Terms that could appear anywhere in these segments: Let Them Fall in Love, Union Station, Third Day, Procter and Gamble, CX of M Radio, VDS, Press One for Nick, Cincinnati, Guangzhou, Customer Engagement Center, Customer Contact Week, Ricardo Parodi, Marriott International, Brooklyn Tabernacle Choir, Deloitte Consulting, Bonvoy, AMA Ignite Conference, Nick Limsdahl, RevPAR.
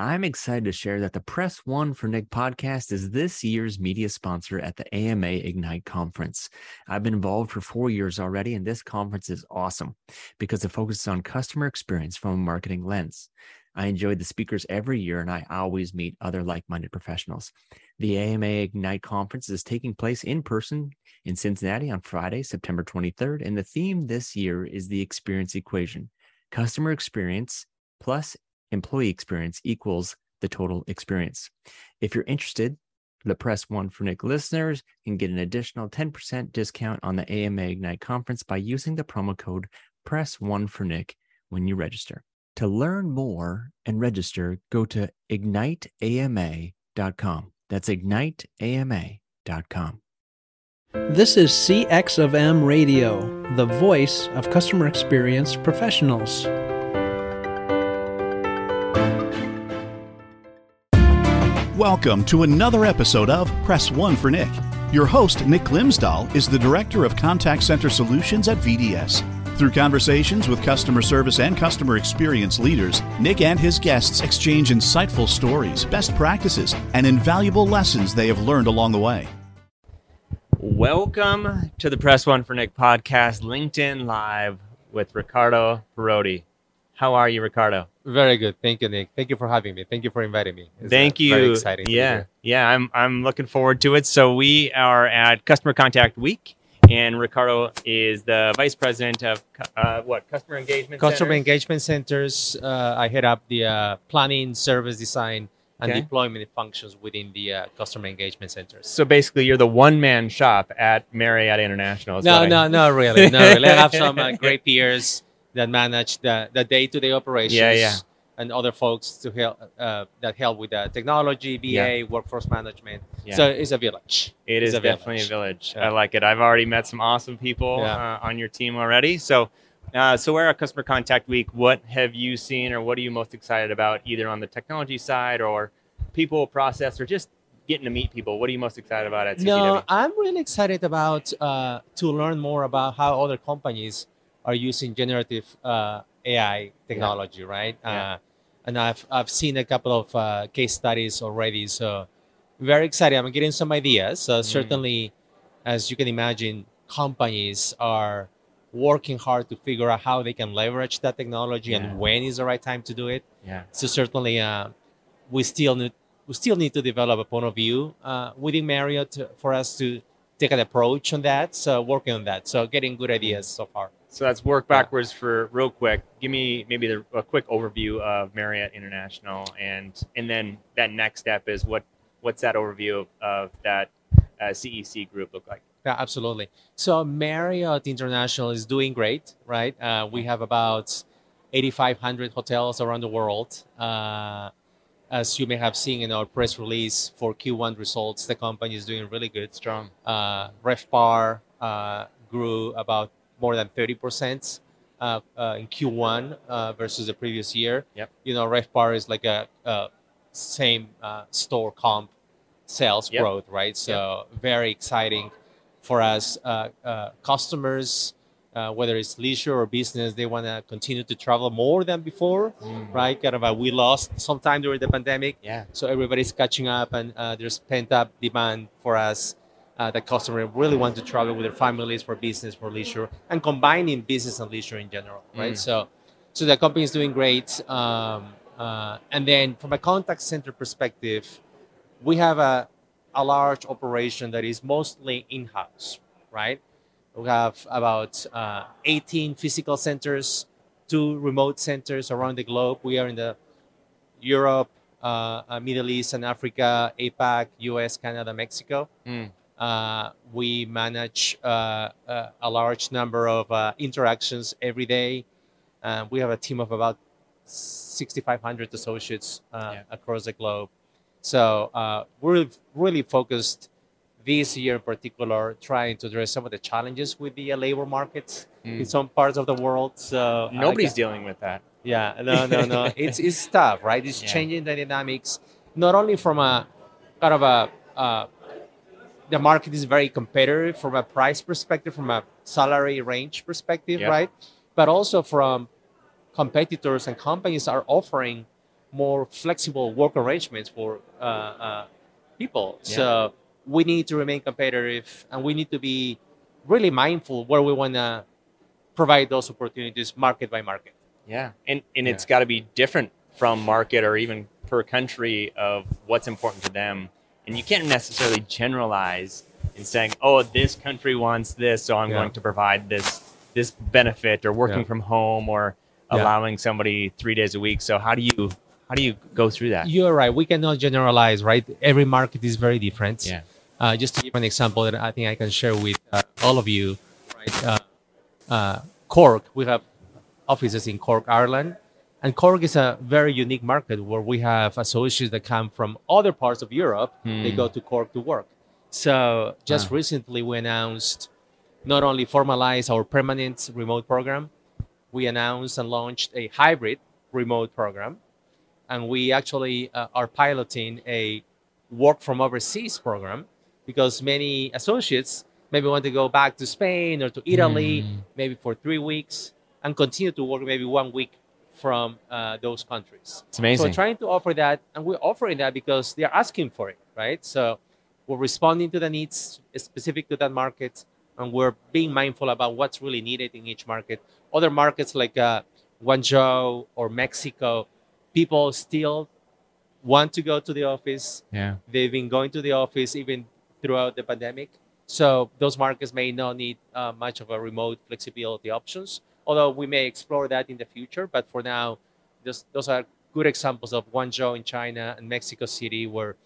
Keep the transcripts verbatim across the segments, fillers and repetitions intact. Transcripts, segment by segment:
I'm excited to share that the Press One for Nick podcast is this year's media sponsor at the A M A Ignite Conference. I've been involved for four years already, and this conference is awesome because it focuses on customer experience from a marketing lens. I enjoyed the speakers every year, and I always meet other like-minded professionals. The A M A Ignite Conference is taking place in person in Cincinnati on Friday, September twenty-third, and the theme this year is the experience equation. Customer experience plus employee experience equals the total experience. If you're interested, the Press One for Nick listeners can get an additional ten percent discount on the A M A Ignite Conference by using the promo code Press One for Nick when you register. To learn more and register, go to ignite A M A dot com. That's ignite A M A dot com. This is C X of M Radio, the voice of customer experience professionals. Welcome to another episode of Press One for Nick. Your host, Nick Limsdahl, is the Director of Contact Center Solutions at V D S. Through conversations with customer service and customer experience leaders, Nick and his guests exchange insightful stories, best practices, and invaluable lessons they have learned along the way. Welcome to the Press One for Nick podcast, LinkedIn Live with Ricardo Parodi. How are you, Ricardo? Very good. Thank you, Nick. Thank you for having me. Thank you for inviting me. It's Thank you. Very exciting. Yeah, yeah. I'm I'm looking forward to it. So we are at Customer Contact Week. And Ricardo is the vice president of uh, what Customer Engagement Customer Centers? Engagement Centers. Uh, I head up the uh, planning, service design, and okay. deployment functions within the uh, Customer Engagement Centers. So basically, you're the one-man shop at Marriott International. No, no, I... not really. No, really. I have some uh, great peers that manage the, the day-to-day operations. Yeah, yeah. And other folks to help uh, that help with uh, technology, V A, yeah. workforce management. Yeah. So it's a village. It it's is a definitely village. a village. Yeah. I like it. I've already met some awesome people yeah. uh, on your team already. So, uh, so we're at Customer Contact Week. What have you seen, or what are you most excited about, either on the technology side or people, process, or just getting to meet people? What are you most excited about at C C W? No, I'm really excited about uh, to learn more about how other companies are using generative uh, A I technology, yeah. right? Uh, yeah. And I've I've seen a couple of uh, case studies already, so very excited. I'm getting some ideas. So mm. certainly, as you can imagine, companies are working hard to figure out how they can leverage that technology yeah. and when is the right time to do it. Yeah. So certainly, uh, we still need we still need to develop a point of view uh, within Marriott to, for us to take an approach on that. So working on that. So getting good ideas so far. So let's work backwards for real quick. Give me maybe the, a quick overview of Marriott International, and and then that next step is what what's that overview of, of that uh, C E C group look like? Yeah, absolutely. So Marriott International is doing great, right? Uh, we have about eighty-five hundred hotels around the world. Uh, as you may have seen in our press release for Q one results, the company is doing really good. Strong. Uh, RevPAR uh, grew about more than thirty percent uh, uh, in Q one uh, versus the previous year. Yep. You know, RevPAR is like a, a same uh, store comp sales yep. growth, right? So yep. very exciting for us. Uh, uh, customers, uh, whether it's leisure or business, they want to continue to travel more than before, mm. right? Kind of a, we lost some time during the pandemic. Yeah. So everybody's catching up, and uh, there's pent up demand for us. Uh, that customer really want to travel with their families for business, for leisure, and combining business and leisure in general, right? Mm. So, so the company is doing great. Um, uh, and then from a contact center perspective, we have a, a large operation that is mostly in-house, right? We have about uh, eighteen physical centers, two remote centers around the globe. We are in the Europe, uh, Middle East and Africa, APAC, U S, Canada, Mexico. Mm. Uh, we manage uh, uh, a large number of uh, interactions every day. Uh, we have a team of about sixty-five hundred associates uh, yeah. across the globe. So uh, we're really focused this year in particular, trying to address some of the challenges with the uh, labor markets mm. in some parts of the world. So nobody's uh, dealing with that. Yeah, no, no, no. it's, it's tough, right? It's yeah. changing the dynamics, not only from a kind of a... Uh, the market is very competitive from a price perspective, from a salary range perspective, yep. right? But also from competitors and companies are offering more flexible work arrangements for uh, uh, people. Yeah. So we need to remain competitive, and we need to be really mindful where we want to provide those opportunities market by market. Yeah, and and yeah. it's got to be different from market or even per country of what's important to them. And you can't necessarily generalize in saying, oh, this country wants this, so I'm yeah. going to provide this this benefit, or working yeah. from home, or yeah. allowing somebody three days a week. So how do you how do you go through that? You're right. We cannot generalize, right? Every market is very different. Yeah. Uh, just to give an example that I think I can share with uh, all of you, right? Uh, uh, Cork, we have offices in Cork, Ireland. And Cork is a very unique market where we have associates that come from other parts of Europe. Hmm. They go to Cork to work. So just wow. recently we announced not only formalized our permanent remote program, we announced and launched a hybrid remote program. And we actually uh, are piloting a work from overseas program, because many associates maybe want to go back to Spain or to Italy, mm. maybe for three weeks and continue to work maybe one week from uh, those countries. It's amazing. So we're trying to offer that, and we're offering that because they're asking for it, right? So we're responding to the needs specific to that market, and we're being mindful about what's really needed in each market. Other markets like uh, Guangzhou or Mexico, people still want to go to the office. Yeah. They've been going to the office even throughout the pandemic. So those markets may not need uh, much of a remote flexibility options, although we may explore that in the future. But for now, those, those are good examples of Guangzhou in China and Mexico City, where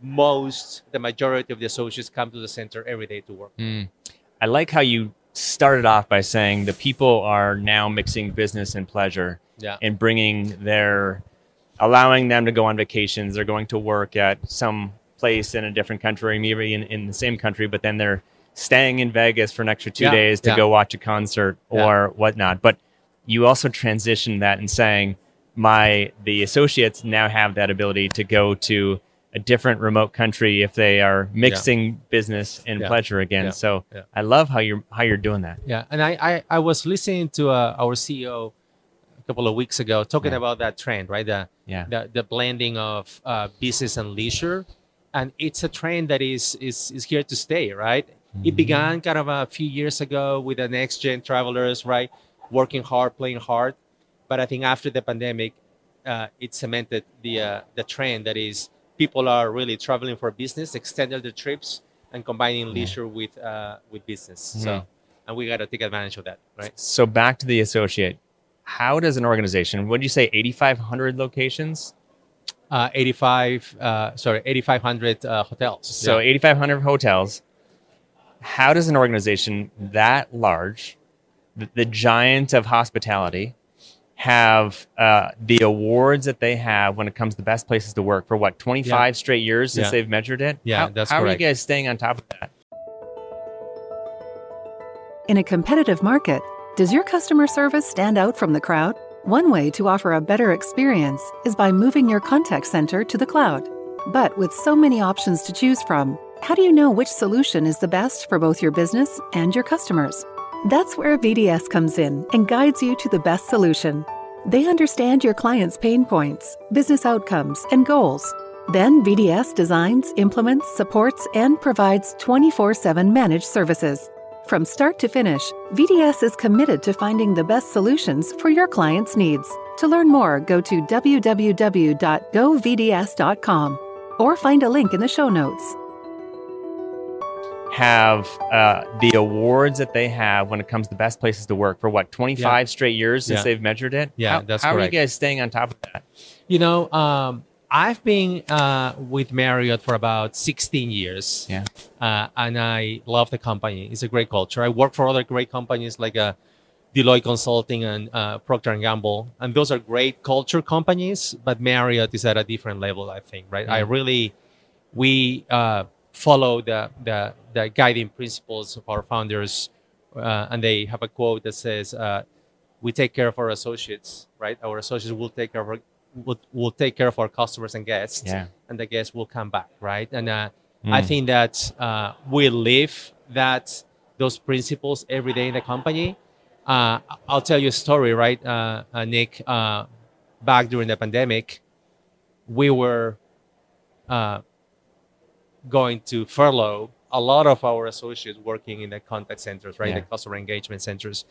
most, the majority of the associates come to the center every day to work. Mm. I like how you started off by saying the people are now mixing business and pleasure yeah. and bringing their, allowing them to go on vacations. They're going to work at some place in a different country, maybe in, in the same country, but then they're staying in Vegas for an extra two yeah, days to yeah. go watch a concert or yeah. whatnot. But you also transitioned that in saying my the associates now have that ability to go to a different remote country if they are mixing yeah. business and yeah. pleasure again. Yeah. So yeah. I love how you're how you're doing that. Yeah, and I I, I was listening to uh, our C E O a couple of weeks ago talking yeah. about that trend, right? The yeah. the, the blending of uh, business and leisure, and it's a trend that is is is here to stay, right? Mm-hmm. It began kind of a few years ago with the next gen travelers, right? Working hard, playing hard, but I think after the pandemic, uh, it cemented the uh, the trend that is. People are really traveling for business, extending their trips, and combining yeah. leisure with uh, with business. Mm-hmm. So, and we got to take advantage of that, right? So back to the associate. How does an organization? What did you say? eighty-five hundred locations. Uh, eighty-five. Uh, sorry, eighty-five hundred uh, hotels. So yeah. eighty-five hundred hotels. How does an organization that large, the, the giant of hospitality, have uh, the awards that they have when it comes to best places to work for what, twenty-five yeah. straight years since yeah. they've measured it? Yeah, how, that's How correct. Are you guys staying on top of that? In a competitive market, does your customer service stand out from the crowd? One way to offer a better experience is by moving your contact center to the cloud. But with so many options to choose from, how do you know which solution is the best for both your business and your customers? That's where V D S comes in and guides you to the best solution. They understand your clients' pain points, business outcomes, and goals. Then V D S designs, implements, supports, and provides twenty-four seven managed services. From start to finish, V D S is committed to finding the best solutions for your clients' needs. To learn more, go to w w w dot go v d s dot com or find a link in the show notes. Have uh, the awards that they have when it comes to best places to work for what, twenty-five yeah. straight years since yeah. they've measured it? Yeah, how, that's how correct. Are you guys staying on top of that? You know, um, I've been uh, with Marriott for about sixteen years. Yeah, uh, and I love the company. It's a great culture. I work for other great companies like uh, Deloitte Consulting and uh, Procter and Gamble, and those are great culture companies. But Marriott is at a different level, I think. Right? Mm. I really, we. Uh, follow the, the the guiding principles of our founders, uh, and they have a quote that says uh, we take care of our associates, right? Our associates will take care of our, will, will take care of our customers and guests, yeah. and the guests will come back, right? And uh, mm. I think that uh, we live that those principles every day in the company. Uh, I'll tell you a story, right, uh, uh, Nick? Uh, back during the pandemic, we were uh, going to furlough a lot of our associates working in the contact centers, right? Yeah. The customer engagement centers.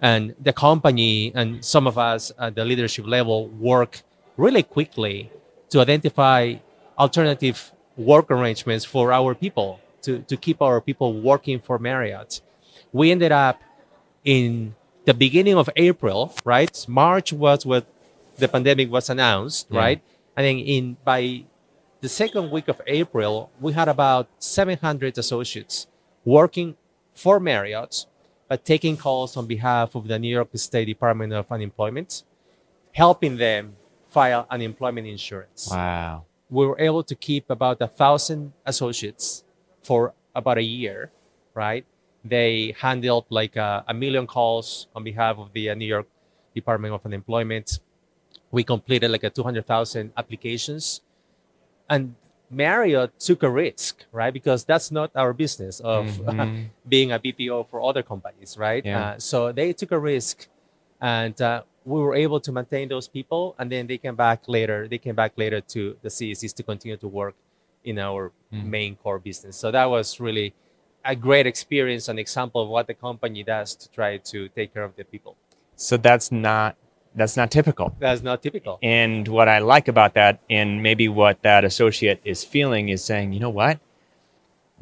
And the company and some of us at the leadership level work really quickly to identify alternative work arrangements for our people, to, to keep our people working for Marriott. We ended up in the beginning of April, right? March was what the pandemic was announced, yeah. right? I think in by the second week of April, we had about seven hundred associates working for Marriott, but taking calls on behalf of the New York State Department of Unemployment, helping them file unemployment insurance. Wow. We were able to keep about a thousand associates for about a year, right? They handled like a, a million calls on behalf of the uh, New York Department of Unemployment. We completed like a two hundred thousand applications. And Marriott took a risk, right? Because that's not our business of mm-hmm. uh, being a B P O for other companies, right? Yeah. Uh, so they took a risk, and uh, we were able to maintain those people. And then they came back later. They came back later to the C E Cs to continue to work in our mm-hmm. main core business. So that was really a great experience, an example of what the company does to try to take care of the people. So that's not that's not typical. That's not typical. And what I like about that, and maybe what that associate is feeling, is saying, you know what?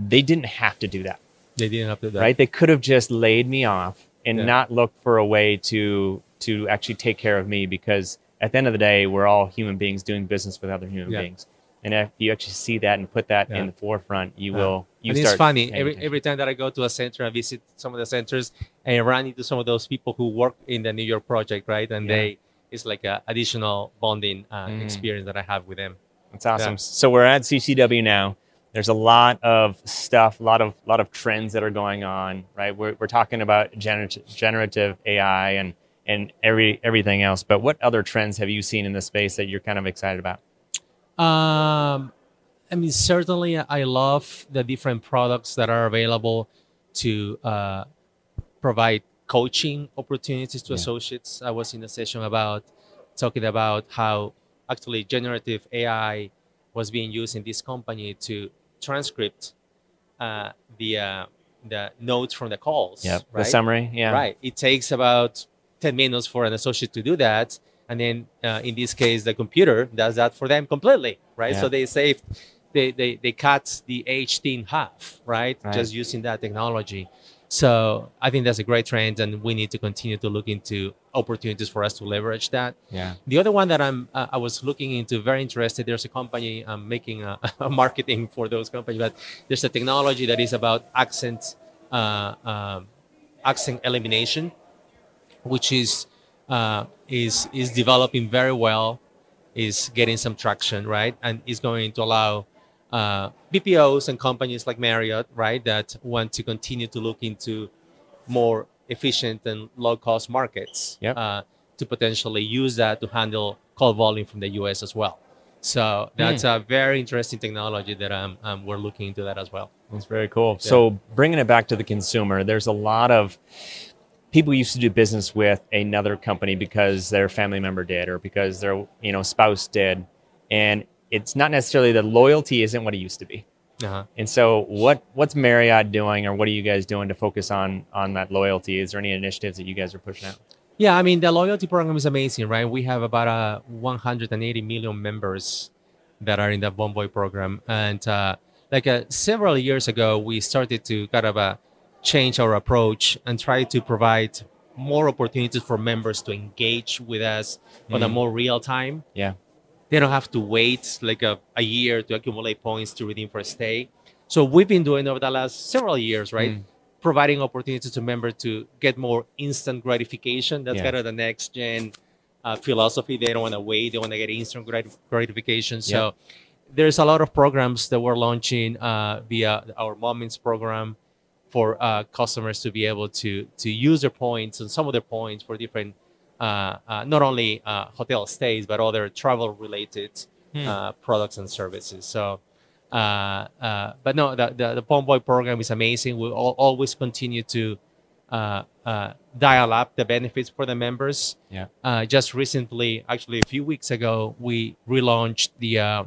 They didn't have to do that. They didn't have to do that. Right? They could have just laid me off and yeah. not looked for a way to to actually take care of me, because at the end of the day, we're all human beings doing business with other human yeah. beings. And if you actually see that and put that yeah. in the forefront, you yeah. will. You and start it's funny. Every attention. Every time that I go to a center and visit some of the centers, I run into some of those people who work in the New York project, right? And yeah. they, it's like an additional bonding uh, mm. experience that I have with them. That's awesome. Yeah. So we're at C C W now. There's a lot of stuff, a lot of lot of trends that are going on, right? We're we're talking about generative generative A I and and every everything else. But what other trends have you seen in this space that you're kind of excited about? Um, I mean, certainly I love the different products that are available to uh, provide coaching opportunities to yeah. associates. I was in a session about talking about how actually generative A I was being used in this company to transcript uh, the uh, the notes from the calls. Yeah, right? The summary. Yeah, right. It takes about ten minutes for an associate to do that. And then uh, in this case, the computer does that for them completely, right? Yeah. So they saved, they, they they cut the H T in half, right? right? Just using that technology. So I think that's a great trend, and we need to continue to look into opportunities for us to leverage that. Yeah. The other one that I'm uh, I was looking into, very interested. There's a company I'm making a, a marketing for those companies, but there's a technology that is about accent uh, uh, accent elimination, which is. Uh, is is developing very well, is getting some traction, right? And is going to allow uh, B P Os and companies like Marriott, right, that want to continue to look into more efficient and low-cost markets yep. uh, to potentially use that to handle call volume from the U S as well. So that's mm. a very interesting technology that um, um, we're looking into that as well. That's very cool. Yeah. So bringing it back to the consumer, there's a lot of... people used to do business with another company because their family member did, or because their you know spouse did, and it's not necessarily the loyalty isn't what it used to be. Uh-huh. And so, what what's Marriott doing, or what are you guys doing to focus on on that loyalty? Is there any initiatives that you guys are pushing out? Yeah, I mean the loyalty program is amazing, right? We have about a uh, one hundred eighty million members that are in the Bonvoy program, and uh, like uh, several years ago, we started to kind of a uh, change our approach and try to provide more opportunities for members to engage with us mm. on a more real time. Yeah. They don't have to wait like a, a year to accumulate points to redeem for a stay. So we've been doing over the last several years, right? Mm. Providing opportunities to members to get more instant gratification. That's yeah. kind of the next gen uh, philosophy. They don't want to wait. They want to get instant grat- gratification. So yeah. there's a lot of programs that we're launching uh, via our Moments program, for uh, customers to be able to to use their points and some of their points for different, uh, uh, not only uh, hotel stays, but other travel-related hmm. uh, products and services. So, uh, uh, but no, the, the, the Bonvoy program is amazing. We'll always continue to uh, uh, dial up the benefits for the members. Yeah. Uh, just recently, actually a few weeks ago, we relaunched the uh,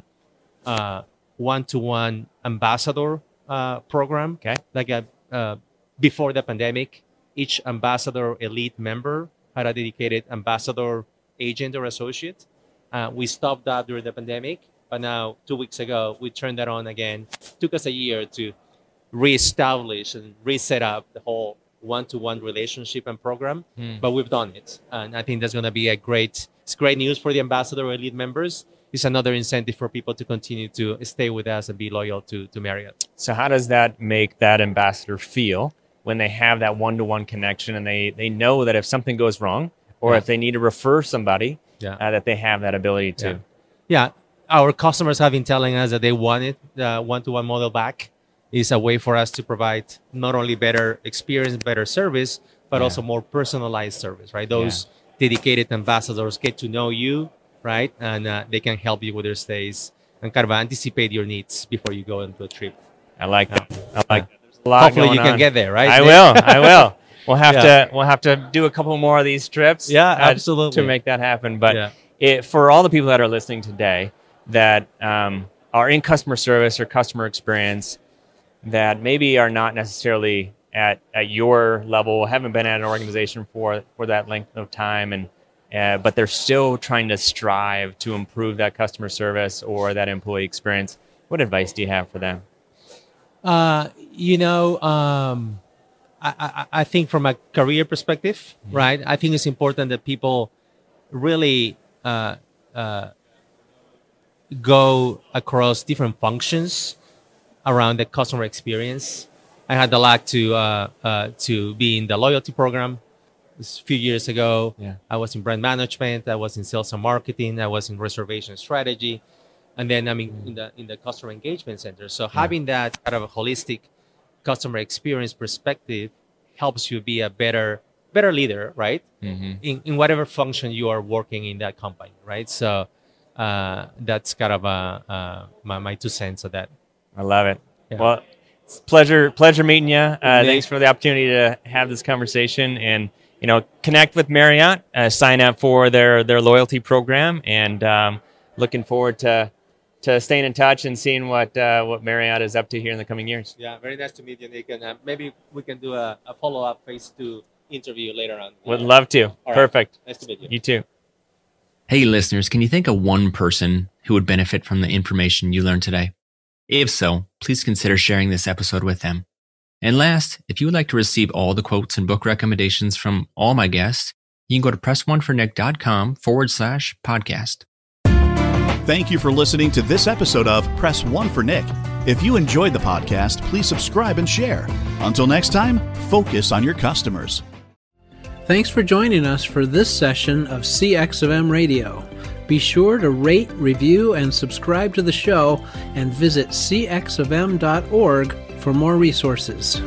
uh, one-to-one ambassador uh, program. Okay. Like a, uh, before the pandemic, each ambassador elite member had a dedicated ambassador agent or associate. Uh, we stopped that during the pandemic, but now two weeks ago, we turned that on again. It took us a year to reestablish and reset up the whole one-to-one relationship and program, mm. but we've done it. And I think that's going to be a great, it's great news for the ambassador elite members. It's another incentive for people to continue to stay with us and be loyal to, to Marriott. So how does that make that ambassador feel when they have that one-to-one connection and they, they know that if something goes wrong or yeah. if they need to refer somebody, yeah. uh, that they have that ability to. Yeah. yeah. Our customers have been telling us that they wanted the one-to-one model back. Is a way for us to provide not only better experience, better service, but yeah. also more personalized service, right? Those yeah. dedicated ambassadors get to know you, right? And uh, they can help you with their stays and kind of anticipate your needs before you go into a trip. I like that. I like yeah. that. There's a lot Hopefully going you can on. Get there, right? I will. I will. We'll have yeah. to. We'll have to do a couple more of these trips. Yeah, uh, absolutely. To make that happen, but yeah. it, for all the people that are listening today that um, are in customer service or customer experience, that maybe are not necessarily at, at your level, haven't been at an organization for, for that length of time, and uh, but they're still trying to strive to improve that customer service or that employee experience. What advice do you have for them? Uh, you know, um, I, I, I think from a career perspective, mm-hmm. right? I think it's important that people really uh, uh, go across different functions around the customer experience. I had the luck to uh, uh, to be in the loyalty program a few years ago. Yeah. I was in brand management. I was in sales and marketing. I was in reservation strategy, and then I mean mm. in the in the customer engagement center. So yeah. having that kind of a holistic customer experience perspective helps you be a better better leader, right? Mm-hmm. In in whatever function you are working in that company, right? So uh, that's kind of a, uh, my my two cents of that. I love it. Yeah. Well, it's a pleasure, pleasure meeting you. Uh, thanks for the opportunity to have this conversation, and you know, connect with Marriott, uh, sign up for their their loyalty program, and um, looking forward to to staying in touch and seeing what uh, what Marriott is up to here in the coming years. Yeah, very nice to meet you, Nick, and uh, maybe we can do a, a follow up phase two interview later on. Would love to. All perfect. Right. Nice to meet you. You too. Hey, listeners, can you think of one person who would benefit from the information you learned today? If so, please consider sharing this episode with them. And last, if you would like to receive all the quotes and book recommendations from all my guests, you can go to press one for nick dot com forward slash podcast. Thank you for listening to this episode of Press One for Nick. If you enjoyed the podcast, please subscribe and share. Until next time, focus on your customers. Thanks for joining us for this session of C X of M Radio. Be sure to rate, review, and subscribe to the show, and visit c x of m dot org for more resources.